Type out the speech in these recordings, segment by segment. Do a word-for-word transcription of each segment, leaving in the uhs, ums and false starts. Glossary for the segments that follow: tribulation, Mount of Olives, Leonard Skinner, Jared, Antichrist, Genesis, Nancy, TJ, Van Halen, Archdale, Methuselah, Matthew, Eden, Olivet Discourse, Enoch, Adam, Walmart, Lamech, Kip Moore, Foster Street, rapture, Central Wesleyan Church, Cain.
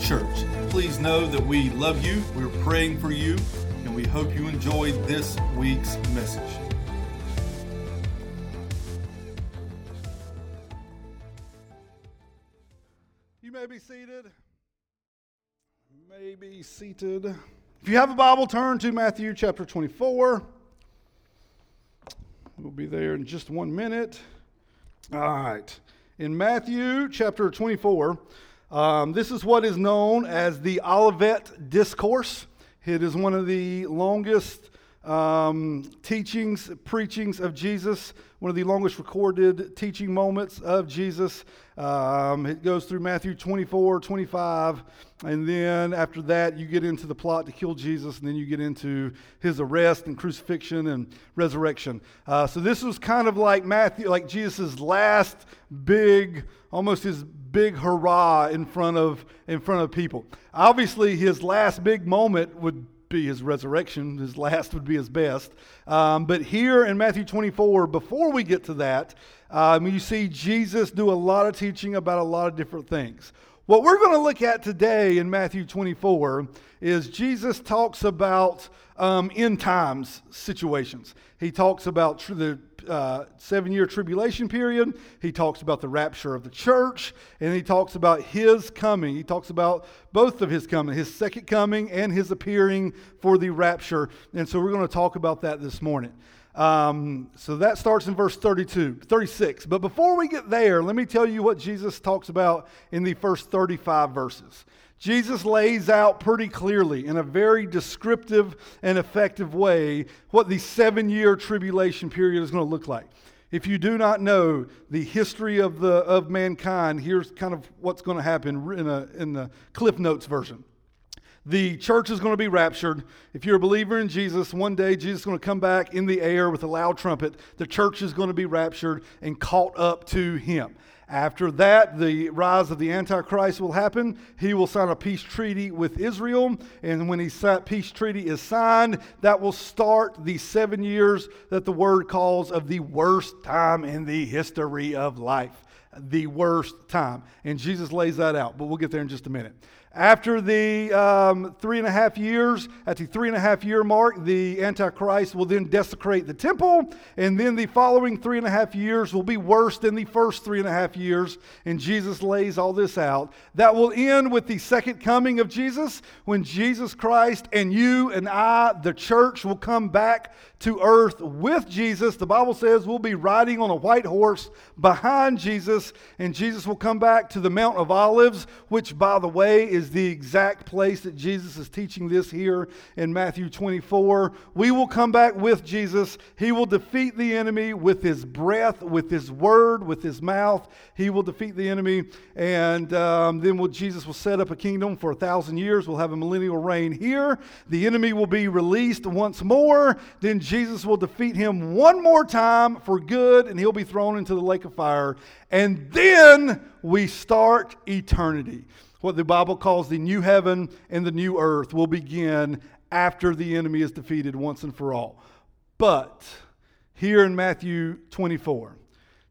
Church. Please know that we love you, we're praying for you, and we hope you enjoyed this week's message. You may be seated. You may be seated. If you have a Bible, turn to Matthew chapter twenty-four. We'll be there in just one minute. All right. In Matthew chapter twenty-four, um, this is what is known as the Olivet Discourse. It is one of the longest um, teachings, preachings of Jesus, one of the longest recorded teaching moments of Jesus. Um, it goes through Matthew twenty-four, twenty-five, and then after that you get into the plot to kill Jesus, and then you get into his arrest and crucifixion and resurrection. Uh, so this was kind of like Matthew, like Jesus' last big, almost his big hurrah in front of in front of people. Obviously, his last big moment would be his resurrection. His last would be his best. Um, but here in Matthew twenty-four, before we get to that, um, you see Jesus do a lot of teaching about a lot of different things. What we're going to look at today in Matthew twenty-four is Jesus talks about um, end times situations. He talks about tr- the uh, seven-year tribulation period. He talks about the rapture of the church, and he talks about his coming. He talks about both of his coming, his second coming and his appearing for the rapture. And so we're going to talk about that this morning. Um, so that starts in verse thirty-two, thirty-six. But before we get there, let me tell you what Jesus talks about in the first thirty-five verses. Jesus lays out pretty clearly in a very descriptive and effective way what the seven-year tribulation period is going to look like. If you do not know the history of the of mankind, here's kind of what's going to happen in a in the Cliff Notes version. The church is going to be raptured. If you're a believer in Jesus, one day Jesus is going to come back in the air with a loud trumpet. The church is going to be raptured and caught up to him. After that, the rise of the Antichrist will happen. He will sign a peace treaty with Israel. And when his peace treaty is signed, that will start the seven years that the word calls of the worst time in the history of life. The worst time. And Jesus lays that out, but we'll get there in just a minute. After the um, three and a half years, at the three and a half year mark, the Antichrist will then desecrate the temple, and then the following three and a half years will be worse than the first three and a half years, and Jesus lays all this out. That will end with the second coming of Jesus, when Jesus Christ and you and I, the church, will come back to earth with Jesus. The Bible says we'll be riding on a white horse behind Jesus, and Jesus will come back to the Mount of Olives, which, by the way, is the exact place that Jesus is teaching this here in Matthew twenty-four. We will come back with Jesus. He will defeat the enemy with his breath, with his word, with his mouth. He will defeat the enemy, and um, then we'll, Jesus will set up a kingdom for a thousand years. We'll have a millennial reign here. The enemy will be released once more. Then Jesus will defeat him one more time for good, and he'll be thrown into the lake of fire. And then we start eternity. What the Bible calls the new heaven and the new earth will begin after the enemy is defeated once and for all. But here in Matthew twenty-four,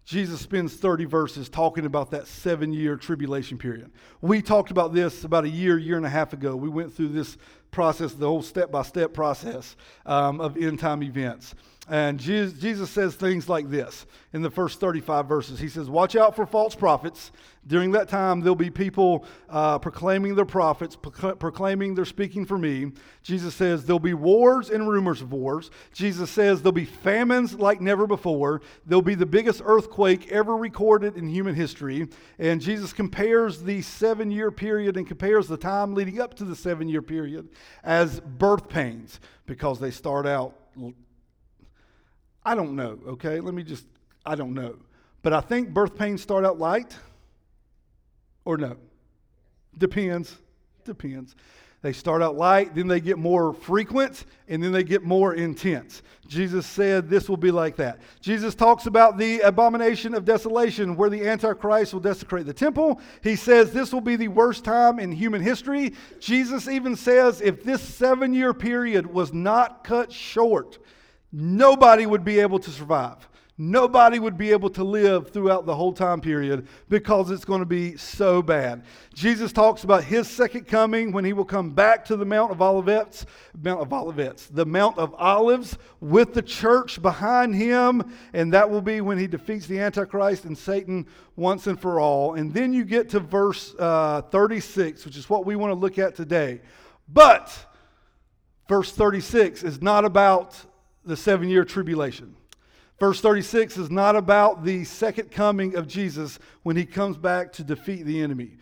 Jesus spends thirty verses talking about that seven-year tribulation period. We talked about this about a year, year and a half ago. We went through this process, the whole step-by-step process um, of end-time events. And Jesus, Jesus says things like this in the first thirty-five verses. He says, watch out for false prophets. During that time, there'll be people uh, proclaiming their prophets, pro- proclaiming they're speaking for me. Jesus says there'll be wars and rumors of wars. Jesus says there'll be famines like never before. There'll be the biggest earthquake ever recorded in human history. And Jesus compares the seven-year period and compares the time leading up to the seven-year period as birth pains, because they start out... I don't know, okay? Let me just, I don't know. But I think birth pains start out light, or no? Depends, depends. They start out light, then they get more frequent, and then they get more intense. Jesus said this will be like that. Jesus talks about the abomination of desolation, where the Antichrist will desecrate the temple. He says this will be the worst time in human history. Jesus even says if this seven-year period was not cut short, nobody would be able to survive. Nobody would be able to live throughout the whole time period because it's going to be so bad. Jesus talks about his second coming when he will come back to the Mount of Olives, Mount of Olivets, the Mount of Olives with the church behind him, and that will be when he defeats the Antichrist and Satan once and for all. And then you get to verse uh, thirty-six, which is what we want to look at today. But verse thirty-six is not about the seven-year tribulation. Verse thirty-six is not about the second coming of Jesus when he comes back to defeat the enemy.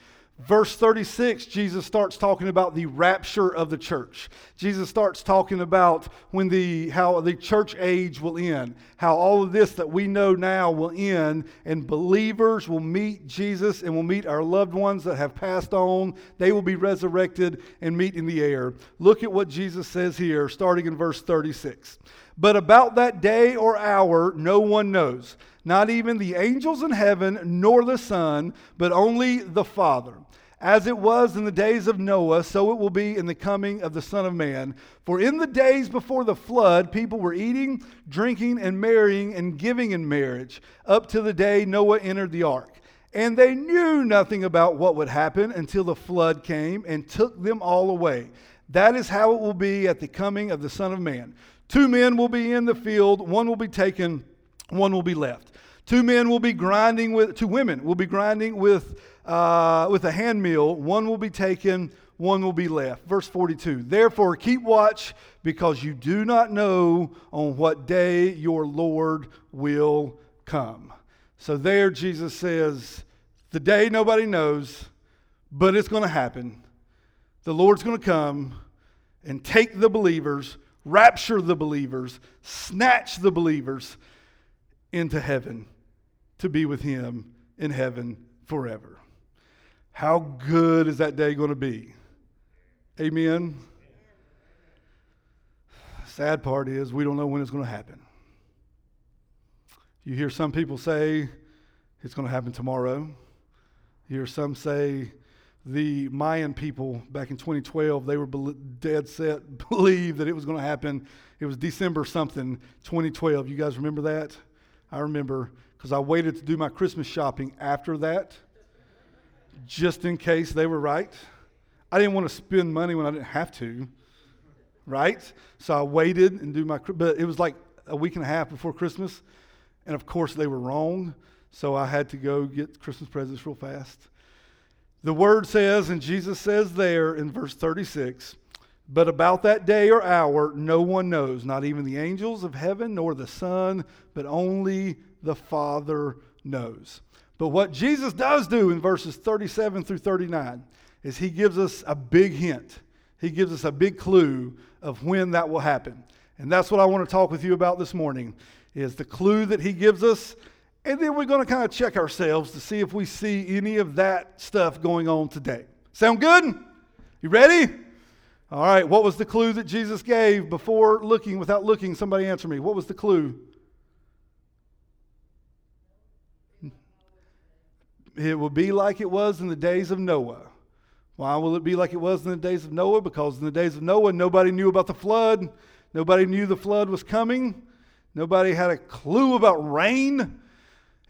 Verse thirty-six, Jesus starts talking about the rapture of the church. Jesus starts talking about when the how the church age will end, how all of this that we know now will end, and believers will meet Jesus and will meet our loved ones that have passed on. They will be resurrected and meet in the air. Look at what Jesus says here, starting in verse thirty-six. But about that day or hour, no one knows, not even the angels in heaven, nor the Son, but only the Father. As it was in the days of Noah, so it will be in the coming of the Son of Man. For in the days before the flood, people were eating, drinking, and marrying, and giving in marriage, up to the day Noah entered the ark. And they knew nothing about what would happen until the flood came and took them all away. That is how it will be at the coming of the Son of Man. Two men will be in the field, one will be taken, one will be left. Two men will be grinding with, two women will be grinding with uh, with a hand mill, one will be taken, one will be left. Verse forty-two, therefore keep watch, because you do not know on what day your Lord will come. So there Jesus says, the day nobody knows, but it's going to happen. The Lord's going to come and take the believers, rapture the believers, snatch the believers into heaven to be with him in heaven forever. How good is that day going to be? Amen? Sad part is we don't know when it's going to happen. You hear some people say it's going to happen tomorrow. You hear some say the Mayan people back in twenty twelve, they were be- dead set, believed that it was going to happen. It was December something, twenty twelve. You guys remember that? I remember, because I waited to do my Christmas shopping after that, just in case they were right. I didn't want to spend money when I didn't have to, right? So I waited and do my, but it was like a week and a half before Christmas, and of course they were wrong, so I had to go get Christmas presents real fast. The word says, and Jesus says there in verse thirty-six, but about that day or hour, no one knows, not even the angels of heaven nor the Son, but only the Father knows. But what Jesus does do in verses thirty-seven through thirty-nine is he gives us a big hint. He gives us a big clue of when that will happen. And that's what I want to talk with you about this morning, is the clue that he gives us. And then we're going to kind of check ourselves to see if we see any of that stuff going on today. Sound good? You ready? All right. What was the clue that Jesus gave before looking, without looking? Somebody answer me. What was the clue? It will be like it was in the days of Noah. Why will it be like it was in the days of Noah? Because in the days of Noah, nobody knew about the flood. Nobody knew the flood was coming. Nobody had a clue about rain,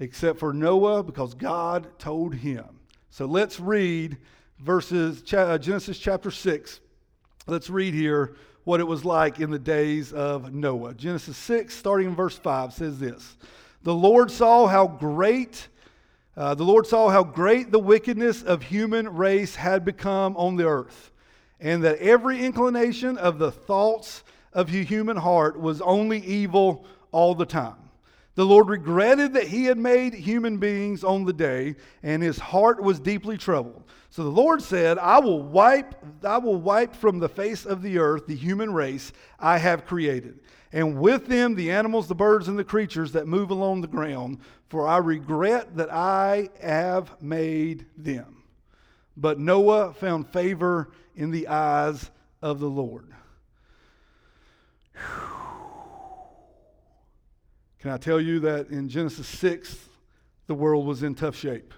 except for Noah, because God told him. So let's read verses Genesis chapter six. Let's read here what it was like in the days of Noah. Genesis six, starting in verse five, says this: The Lord saw how great uh, the Lord saw how great the wickedness of human race had become on the earth, and that every inclination of the thoughts of the human heart was only evil all the time. The Lord regretted that he had made human beings on the day, and his heart was deeply troubled. So the Lord said, I will wipe, I will wipe from the face of the earth the human race I have created, and with them the animals, the birds, and the creatures that move along the ground, for I regret that I have made them. But Noah found favor in the eyes of the Lord. Can I tell you that in Genesis six, the world was in tough shape?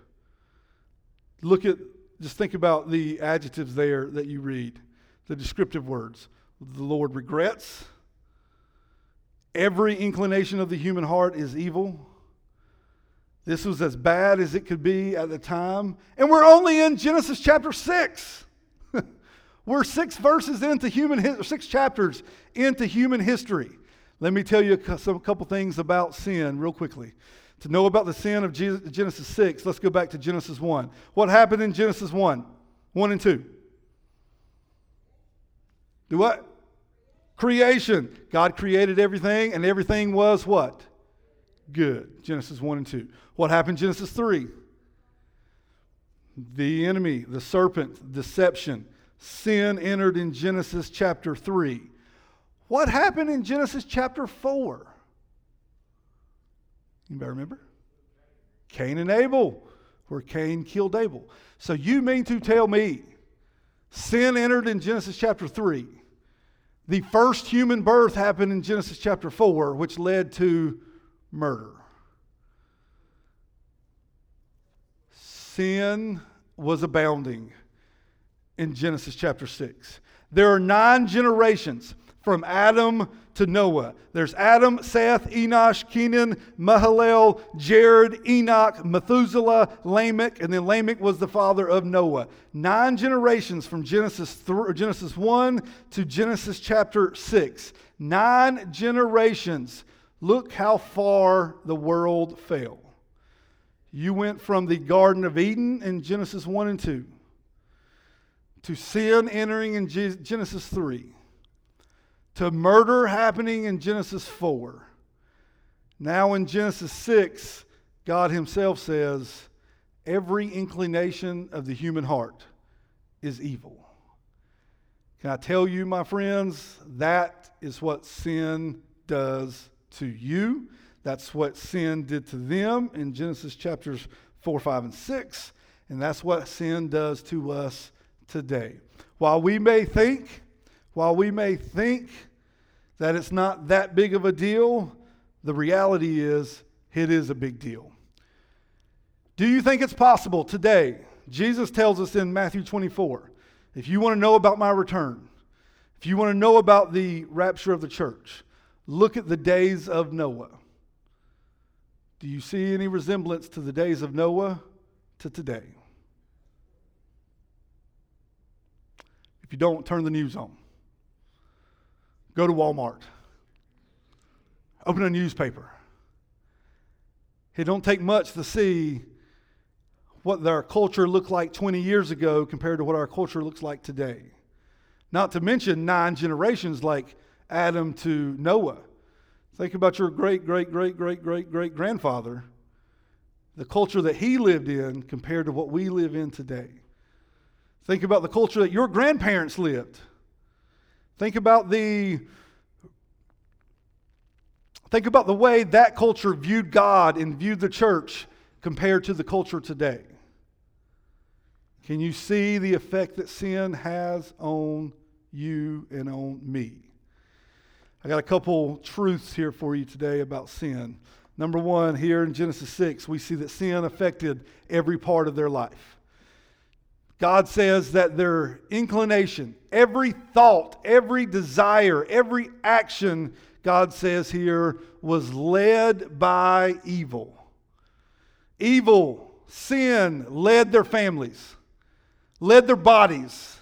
Look at, just think about the adjectives there that you read, the descriptive words. The Lord regrets. Every inclination of the human heart is evil. This was as bad as it could be at the time. And we're only in Genesis chapter six. We're six verses into human history, six chapters into human history. Let me tell you a some, couple things about sin real quickly. To know about the sin of Jesus, Genesis six, let's go back to Genesis one. What happened in Genesis one, one and two? Do what? Creation. God created everything, and everything was what? Good. Genesis one and two. What happened in Genesis three? The enemy, the serpent, deception. Sin entered in Genesis chapter three. What happened in Genesis chapter four? Anybody remember? Cain and Abel, where Cain killed Abel. So you mean to tell me sin entered in Genesis chapter three. The first human birth happened in Genesis chapter four, which led to murder. Sin was abounding in Genesis chapter six. There are nine generations from Adam to Noah. There's Adam, Seth, Enosh, Kenan, Mahalel, Jared, Enoch, Methuselah, Lamech, and then Lamech was the father of Noah. Nine generations from Genesis three, Genesis one to Genesis chapter six. Nine generations. Look how far the world fell. You went from the Garden of Eden in Genesis one and two to sin entering in Genesis three. To murder happening in Genesis four. Now in Genesis six, God himself says, every inclination of the human heart is evil. Can I tell you, my friends, that is what sin does to you. That's what sin did to them in Genesis chapters four, five, and six. And that's what sin does to us today. While we may think While we may think that it's not that big of a deal, the reality is it is a big deal. Do you think it's possible today? Jesus tells us in Matthew twenty-four, if you want to know about my return, if you want to know about the rapture of the church, look at the days of Noah. Do you see any resemblance to the days of Noah to today? If you don't, turn the news on. Go to Walmart. Open a newspaper. It don't take much to see what our culture looked like twenty years ago compared to what our culture looks like today. Not to mention nine generations like Adam to Noah. Think about your great, great, great, great, great, great grandfather. The culture that he lived in compared to what we live in today. Think about the culture that your grandparents lived. Think about the think about the way that culture viewed God and viewed the church compared to the culture today. Can you see the effect that sin has on you and on me? I got a couple truths here for you today about sin. Number one, here in Genesis six, we see that sin affected every part of their life. God says that their inclination, every thought, every desire, every action, God says here, was led by evil. Evil, sin, led their families, led their bodies,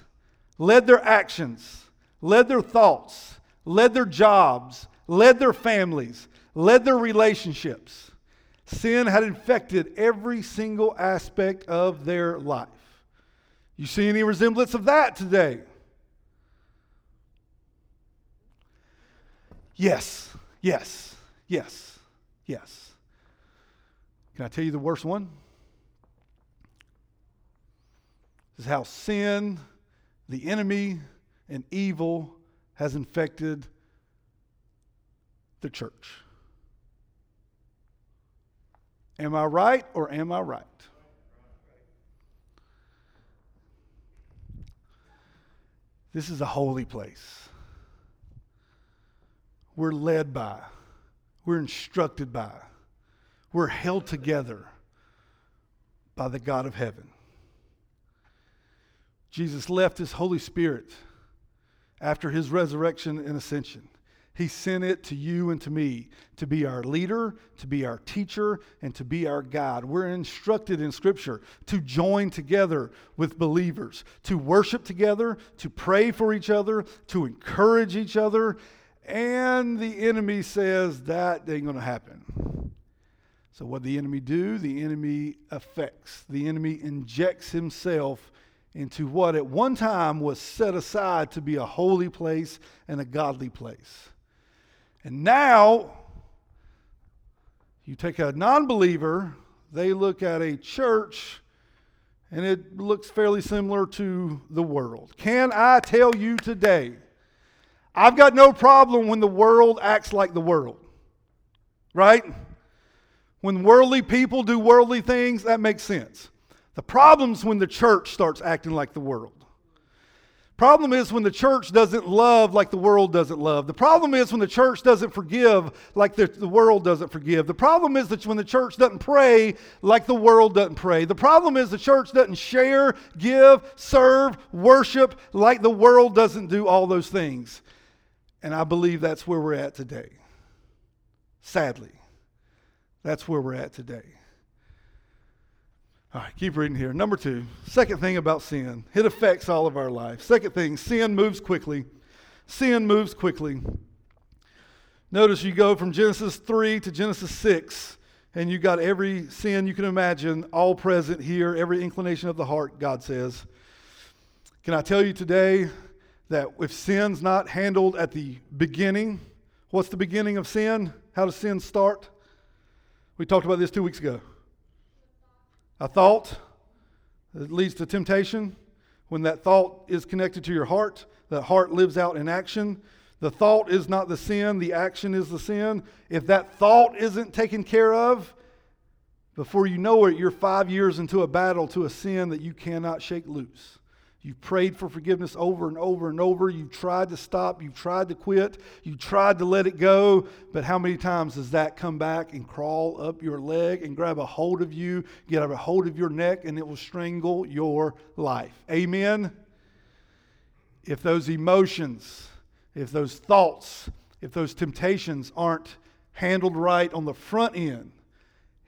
led their actions, led their thoughts, led their jobs, led their families, led their relationships. Sin had infected every single aspect of their life. You see any resemblance of that today? Yes, yes, yes, yes. Can I tell you the worst one? This is how sin, the enemy, and evil has infected the church. Am I right or am I right? This is a holy place. We're led by, we're instructed by, we're held together by the God of heaven. Jesus left his Holy Spirit after his resurrection and ascension. He sent it to you and to me to be our leader, to be our teacher, and to be our guide. We're instructed in Scripture to join together with believers, to worship together, to pray for each other, to encourage each other, and the enemy says that ain't going to happen. So what did the enemy do? The enemy affects. The enemy injects himself into what at one time was set aside to be a holy place and a godly place. And now, you take a non-believer, they look at a church, and it looks fairly similar to the world. Can I tell you today, I've got no problem when the world acts like the world, right? When worldly people do worldly things, that makes sense. The problem's when the church starts acting like the world. Problem is when the church doesn't love like the world doesn't love. The problem is when the church doesn't forgive like the, the world doesn't forgive. The problem is that when the church doesn't pray like the world doesn't pray. The problem is the church doesn't share, give, serve, worship like the world doesn't do all those things. And I believe that's where we're at today. Sadly, that's where we're at today. All right, keep reading here. Number two, second thing about sin. It affects all of our life. Second thing, sin moves quickly. Sin moves quickly. Notice you go from Genesis three to Genesis six, and you got every sin you can imagine all present here, every inclination of the heart, God says. Can I tell you today that if sin's not handled at the beginning, what's the beginning of sin? How does sin start? We talked about this two weeks ago. A thought that leads to temptation. When that thought is connected to your heart, that heart lives out in action. The thought is not the sin, the action is the sin. If that thought isn't taken care of, before you know it, you're five years into a battle to a sin that you cannot shake loose. You've prayed for forgiveness over and over and over. You've tried to stop. You've tried to quit. You tried to let it go. But how many times does that come back and crawl up your leg and grab a hold of you, get a hold of your neck, and it will strangle your life? Amen? If those emotions, if those thoughts, if those temptations aren't handled right on the front end,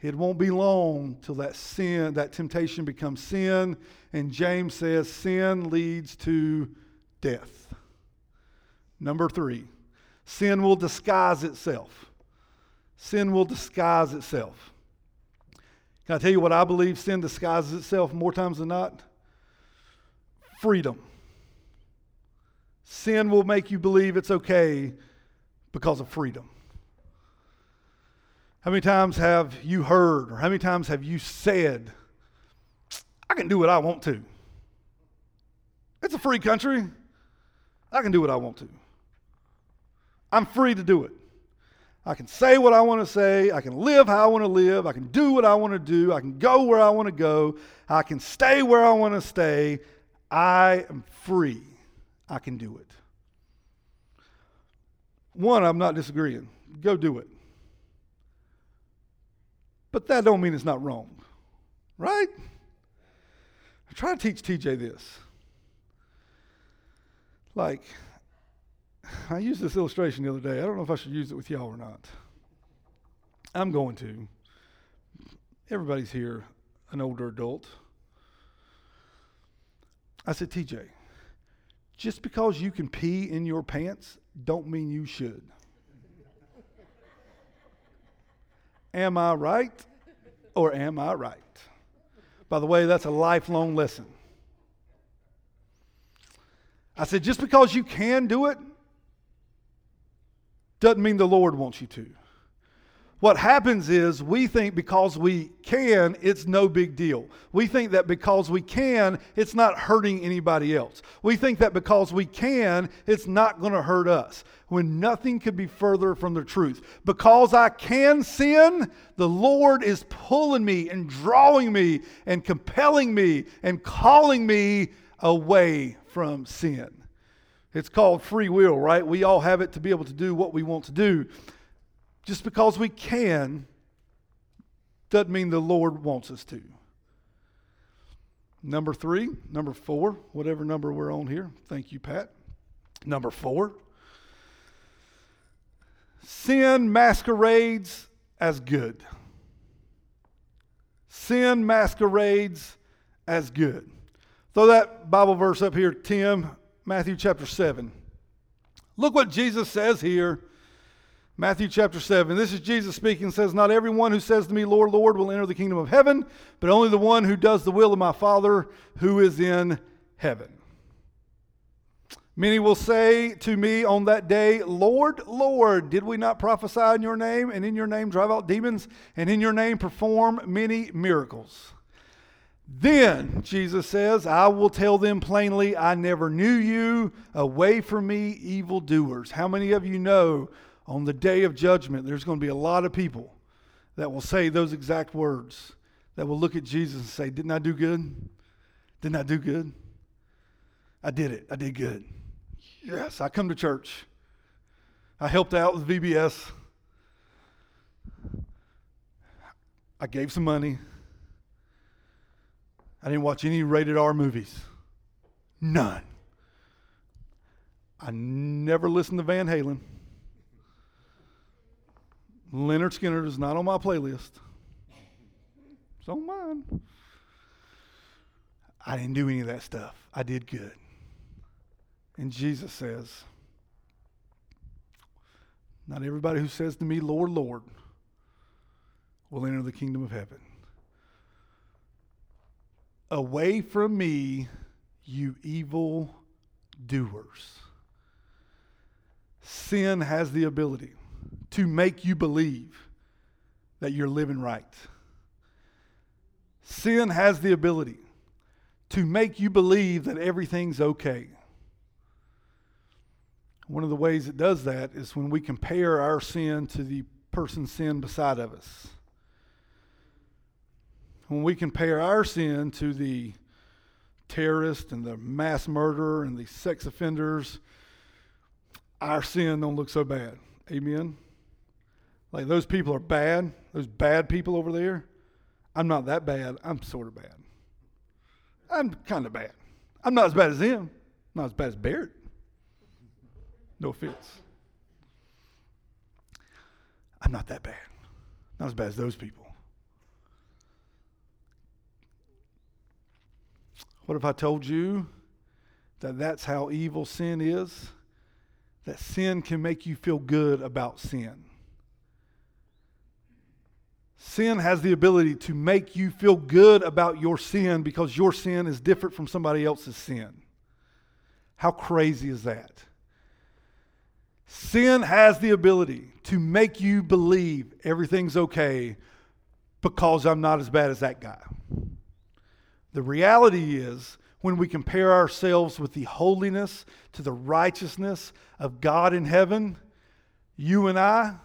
it won't be long till that sin, that temptation becomes sin. And James says sin leads to death. Number three, sin will disguise itself. Sin will disguise itself. Can I tell you what I believe sin disguises itself more times than not? Freedom. Sin will make you believe it's okay because of freedom. How many times have you heard, or how many times have you said, I can do what I want to. It's a free country. I can do what I want to. I'm free to do it. I can say what I want to say. I can live how I want to live. I can do what I want to do. I can go where I want to go. I can stay where I want to stay. I am free. I can do it. One, I'm not disagreeing. Go do it. But that don't mean it's not wrong, right? I try to teach T J this. Like, I used this illustration the other day. I don't know if I should use it with y'all or not. I'm going to. Everybody's here, an older adult. I said, T J, just because you can pee in your pants don't mean you should. Am I right or am I right? By the way, that's a lifelong lesson. I said, just because you can do it doesn't mean the Lord wants you to. What happens is we think because we can, it's no big deal. We think that because we can, it's not hurting anybody else. We think that because we can, it's not going to hurt us. When nothing could be further from the truth. Because I can sin, the Lord is pulling me and drawing me and compelling me and calling me away from sin. It's called free will, right? We all have it to be able to do what we want to do. Just because we can doesn't mean the Lord wants us to. Number three, number four, whatever number we're on here. Thank you, Pat. Number four, sin masquerades as good. Sin masquerades as good. Throw that Bible verse up here, Tim, Matthew chapter seven. Look what Jesus says here. Matthew chapter seven. This is Jesus speaking. Says, "Not everyone who says to me, Lord, Lord, will enter the kingdom of heaven, but only the one who does the will of my Father who is in heaven. Many will say to me on that day, Lord, Lord, did we not prophesy in your name, and in your name drive out demons, and in your name perform many miracles? Then," Jesus says, "I will tell them plainly, I never knew you. Away from me, evildoers." How many of you know on the day of judgment, there's going to be a lot of people that will say those exact words, that will look at Jesus and say, "Didn't I do good? Didn't I do good? I did it. I did good. Yes, I come to church. I helped out with V B S. I gave some money. I didn't watch any rated R movies. None. I never listened to Van Halen. Leonard Skinner is not on my playlist. It's on mine. I didn't do any of that stuff. I did good." And Jesus says, "Not everybody who says to me, Lord, Lord, will enter the kingdom of heaven. Away from me, you evil doers." Sin has the ability to make you believe that you're living right. Sin has the ability to make you believe that everything's okay. One of the ways it does that is when we compare our sin to the person's sin beside of us. When we compare our sin to the terrorist and the mass murderer and the sex offenders, our sin don't look so bad. Amen? Like, those people are bad. Those bad people over there. I'm not that bad. I'm sort of bad. I'm kind of bad. I'm not as bad as them. Not as bad as Barrett. No offense. I'm not that bad. Not as bad as those people. What if I told you that that's how evil sin is? That sin can make you feel good about sin. Sin has the ability to make you feel good about your sin because your sin is different from somebody else's sin. How crazy is that? Sin has the ability to make you believe everything's okay because I'm not as bad as that guy. The reality is, when we compare ourselves with the holiness to the righteousness of God in heaven, you and I,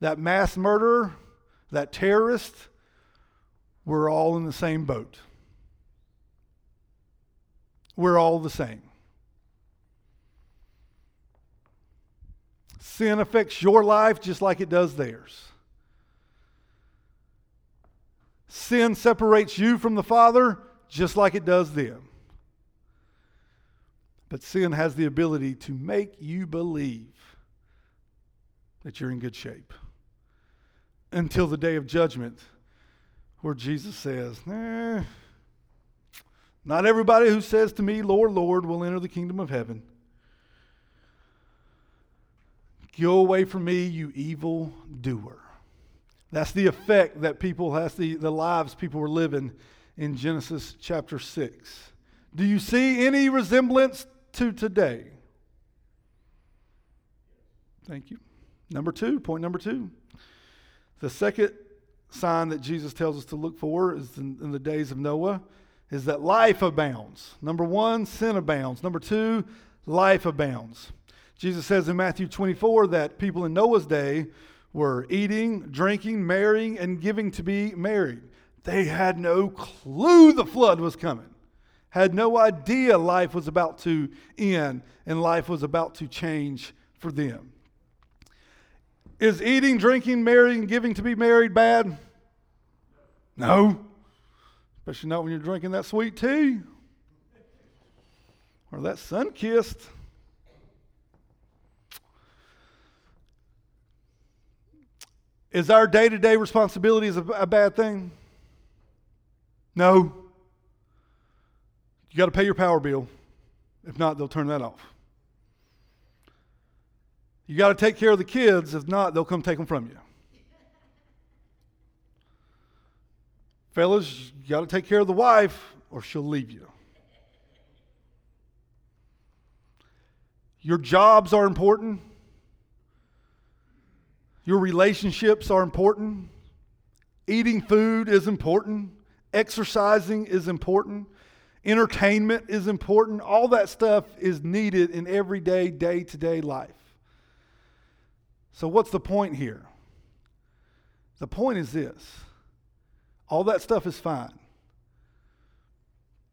that mass murderer, that terrorist, we're all in the same boat. We're all the same. Sin affects your life just like it does theirs. Sin separates you from the Father just like it does them. But sin has the ability to make you believe that you're in good shape. Until the day of judgment, where Jesus says, eh, "Not everybody who says to me, Lord, Lord, will enter the kingdom of heaven. Go away from me, you evil doer." That's the effect that people, that's the, the lives people were living in Genesis chapter six. Do you see any resemblance to today? Thank you. Number two, point number two. The second sign that Jesus tells us to look for is in, in the days of Noah is that life abounds. Number one, sin abounds. Number two, life abounds. Jesus says in Matthew twenty-four that people in Noah's day were eating, drinking, marrying, and giving to be married. They had no clue the flood was coming. had no idea life was about to end and life was about to change for them. Is eating, drinking, marrying, giving to be married bad? No. Especially not when you're drinking that sweet tea or that sun-kissed. Is our day-to-day responsibilities a, a bad thing? No. You got to pay your power bill. If not, they'll turn that off. You got to take care of the kids. If not, they'll come take them from you. Fellas, you got to take care of the wife or she'll leave you. Your jobs are important. Your relationships are important. Eating food is important. Exercising is important. Entertainment is important. All that stuff is needed in everyday, day-to-day life. So what's the point here? The point is this. All that stuff is fine.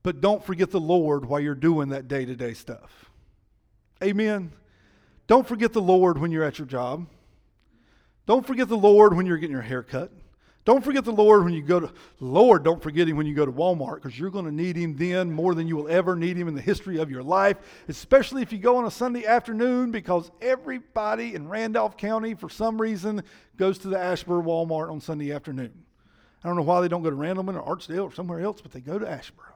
But don't forget the Lord while you're doing that day-to-day stuff. Amen? Don't forget the Lord when you're at your job. Don't forget the Lord when you're getting your hair cut. Don't forget the Lord when you go to, Lord, don't forget Him when you go to Walmart, because you're going to need Him then more than you will ever need Him in the history of your life, especially if you go on a Sunday afternoon, because everybody in Randolph County, for some reason, goes to the Asheboro Walmart on Sunday afternoon. I don't know why they don't go to Randleman or Archdale or somewhere else, but they go to Asheboro.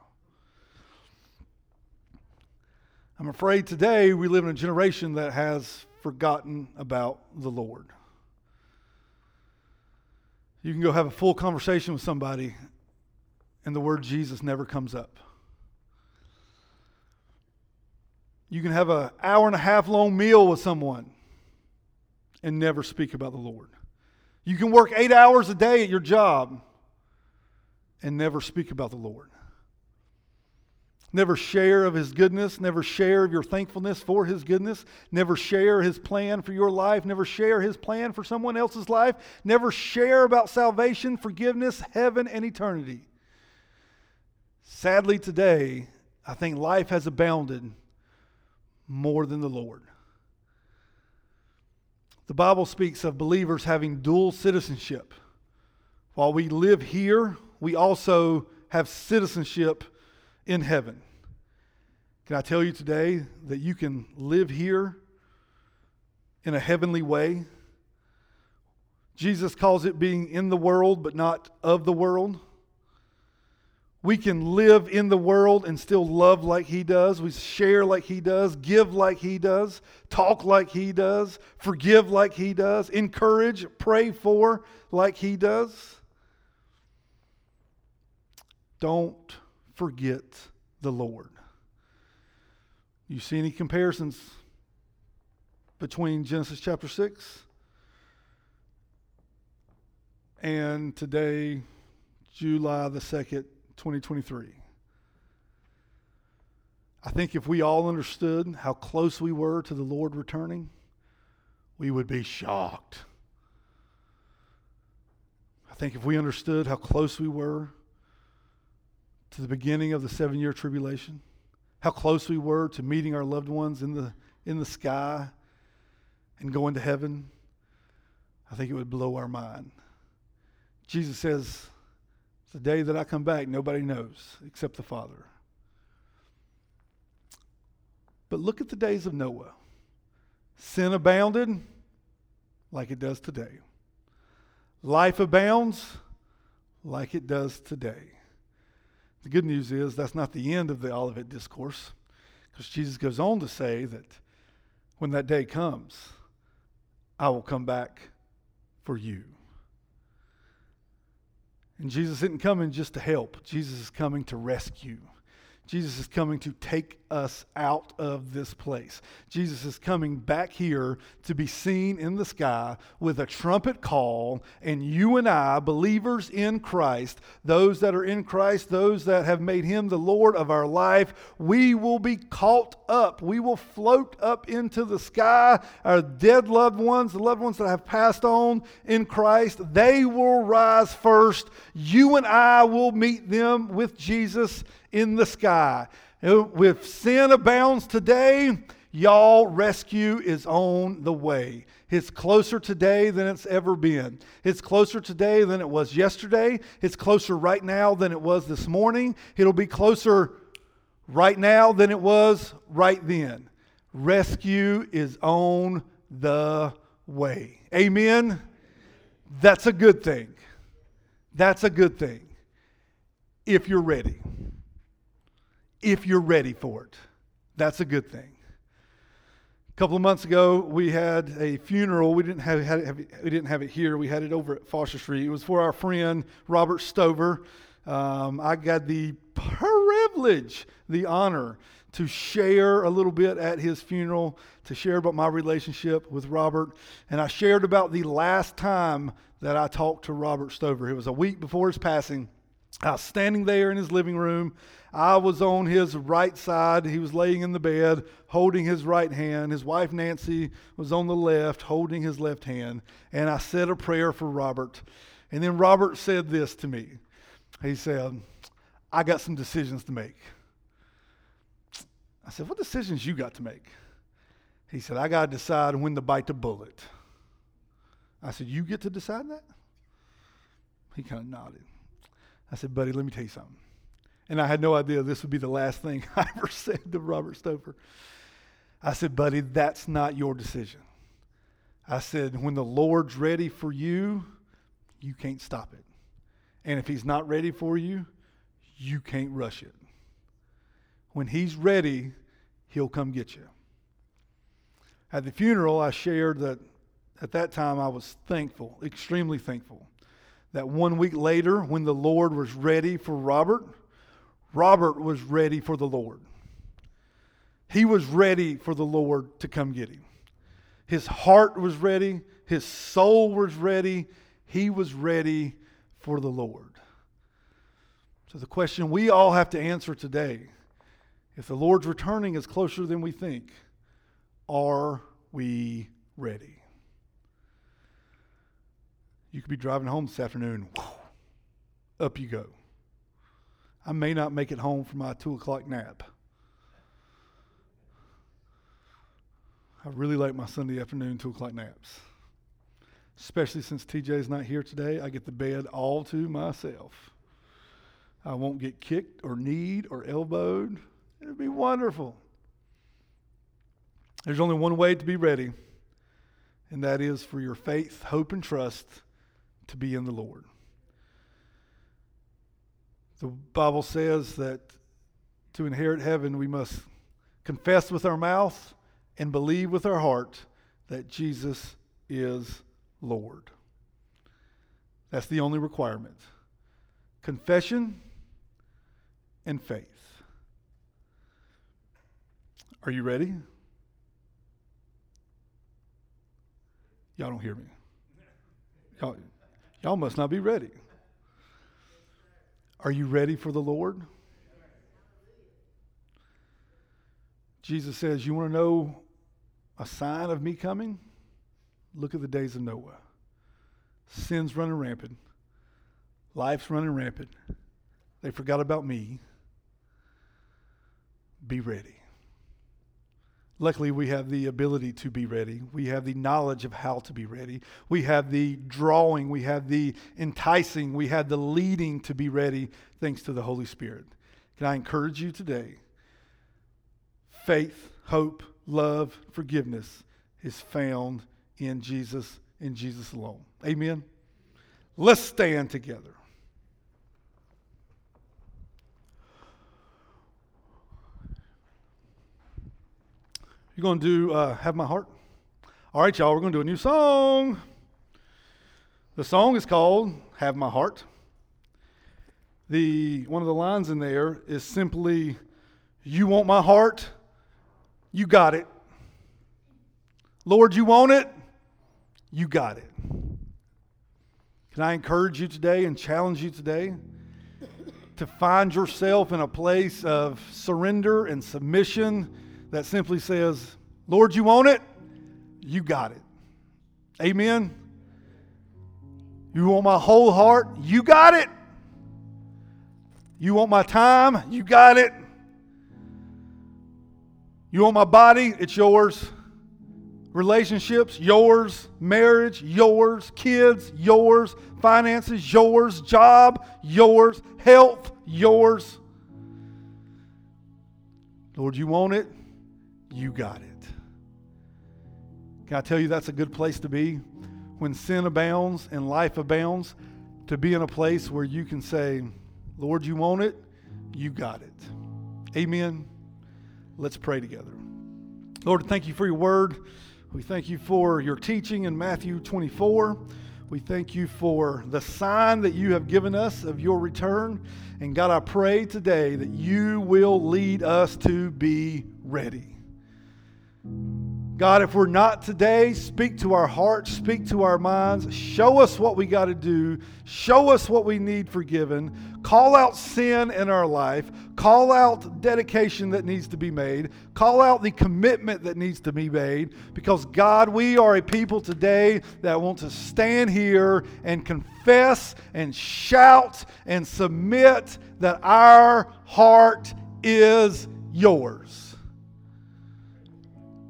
I'm afraid today we live in a generation that has forgotten about the Lord. You can go have a full conversation with somebody and the word Jesus never comes up. You can have an hour and a half long meal with someone and never speak about the Lord. You can work eight hours a day at your job and never speak about the Lord. Never share of His goodness. Never share of your thankfulness for His goodness. Never share His plan for your life. Never share His plan for someone else's life. Never share about salvation, forgiveness, heaven, and eternity. Sadly today, I think life has abounded more than the Lord. The Bible speaks of believers having dual citizenship. While we live here, we also have citizenship in heaven. Can I tell you today that you can live here in a heavenly way? Jesus calls it being in the world, but not of the world. We can live in the world and still love like He does. We share like He does, give like He does, talk like He does, forgive like He does, encourage, pray for like He does. Don't forget the Lord. You see any comparisons between Genesis chapter six and today, July the second, twenty twenty-three? I think if we all understood how close we were to the Lord returning, we would be shocked. I think if we understood how close we were to the beginning of the seven-year tribulation, how close we were to meeting our loved ones in the in the sky and going to heaven, I think it would blow our mind. Jesus says, the day that I come back, nobody knows except the Father. But look at the days of Noah. Sin abounded like it does today. Life abounds like it does today. The good news is that's not the end of the Olivet Discourse, because Jesus goes on to say that when that day comes, I will come back for you. And Jesus isn't coming just to help. Jesus is coming to rescue. Jesus is coming to take us out of this place. Jesus is coming back here to be seen in the sky with a trumpet call, and you and I, believers in Christ, those that are in Christ, those that have made Him the Lord of our life, we will be caught up. We will float up into the sky. Our dead loved ones, the loved ones that have passed on in Christ, they will rise first. You and I will meet them with Jesus in the sky. If sin abounds today, y'all, rescue is on the way. It's closer today than it's ever been. It's closer today than it was yesterday. It's closer right now than it was this morning. It'll be closer right now than it was right then. Rescue is on the way. Amen? That's a good thing. That's a good thing. If you're ready. If you're ready for it. That's a good thing. A couple of months ago, we had a funeral. We didn't have, have we didn't have it here. We had it over at Foster Street. It was for our friend Robert Stover. Um, I got the privilege, the honor, to share a little bit at his funeral, to share about my relationship with Robert. And I shared about the last time that I talked to Robert Stover. It was a week before his passing. I was standing there in his living room. I was on his right side. He was laying in the bed, holding his right hand. His wife, Nancy, was on the left, holding his left hand. And I said a prayer for Robert. And then Robert said this to me. He said, "I got some decisions to make." I said, "What decisions you got to make?" He said, "I got to decide when to bite the bullet." I said, "You get to decide that?" He kind of nodded. I said, "Buddy, let me tell you something." And I had no idea this would be the last thing I ever said to Robert Stover. I said, "Buddy, that's not your decision." I said, "When the Lord's ready for you, you can't stop it. And if he's not ready for you, you can't rush it. When he's ready, he'll come get you." At the funeral, I shared that at that time I was thankful, extremely thankful, that one week later when the Lord was ready for Robert, Robert was ready for the Lord. He was ready for the Lord to come get him. His heart was ready. His soul was ready. He was ready for the Lord. So the question we all have to answer today, if the Lord's returning is closer than we think, are we ready? You could be driving home this afternoon. Whew, up you go. I may not make it home for my two o'clock nap. I really like my Sunday afternoon two o'clock naps. Especially since T J's not here today, I get the bed all to myself. I won't get kicked or kneed or elbowed. It'd be wonderful. There's only one way to be ready, and that is for your faith, hope, and trust to be in the Lord. The Bible says that to inherit heaven, we must confess with our mouth and believe with our heart that Jesus is Lord. That's the only requirement. Confession and faith. Are you ready? Y'all don't hear me. Y'all, y'all must not be ready. Are you ready for the Lord? Jesus says, "You want to know a sign of me coming? Look at the days of Noah. Sin's running rampant. Life's running rampant. They forgot about me. Be ready." Luckily, we have the ability to be ready. We have the knowledge of how to be ready. We have the drawing. We have the enticing. We have the leading to be ready, thanks to the Holy Spirit. Can I encourage you today? Faith, hope, love, forgiveness is found in Jesus, in Jesus alone. Amen? Let's stand together. You're going to do uh, Have My Heart? All right, y'all, we're going to do a new song. The song is called Have My Heart. The one of the lines in there is simply, "You want my heart? You got it. Lord, you want it? You got it." Can I encourage you today and challenge you today to find yourself in a place of surrender and submission that simply says, "Lord, you want it? You got it." Amen? "You want my whole heart? You got it. You want my time? You got it. You want my body? It's yours. Relationships, yours. Marriage, yours. Kids, yours. Finances, yours. Job, yours. Health, yours. Lord, you want it? You got it. Can I tell you that's a good place to be? When sin abounds and life abounds, to be in a place where you can say, Lord, you want it? You got it. Amen. Let's pray together. Lord, thank you for your word. We thank you for your teaching in Matthew twenty-four. We thank you for the sign that you have given us of your return. And God, I pray today that you will lead us to be ready. God, if we're not today, speak to our hearts, speak to our minds, show us what we got to do, show us what we need forgiven, call out sin in our life, call out dedication that needs to be made, call out the commitment that needs to be made, because God, we are a people today that want to stand here and confess and shout and submit that our heart is yours.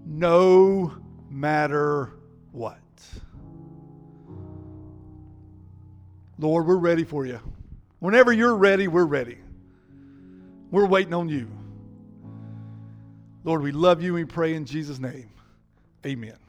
No matter what. Lord, we're ready for you. Whenever you're ready, we're ready. We're waiting on you. Lord, we love you and we pray in Jesus' name. Amen.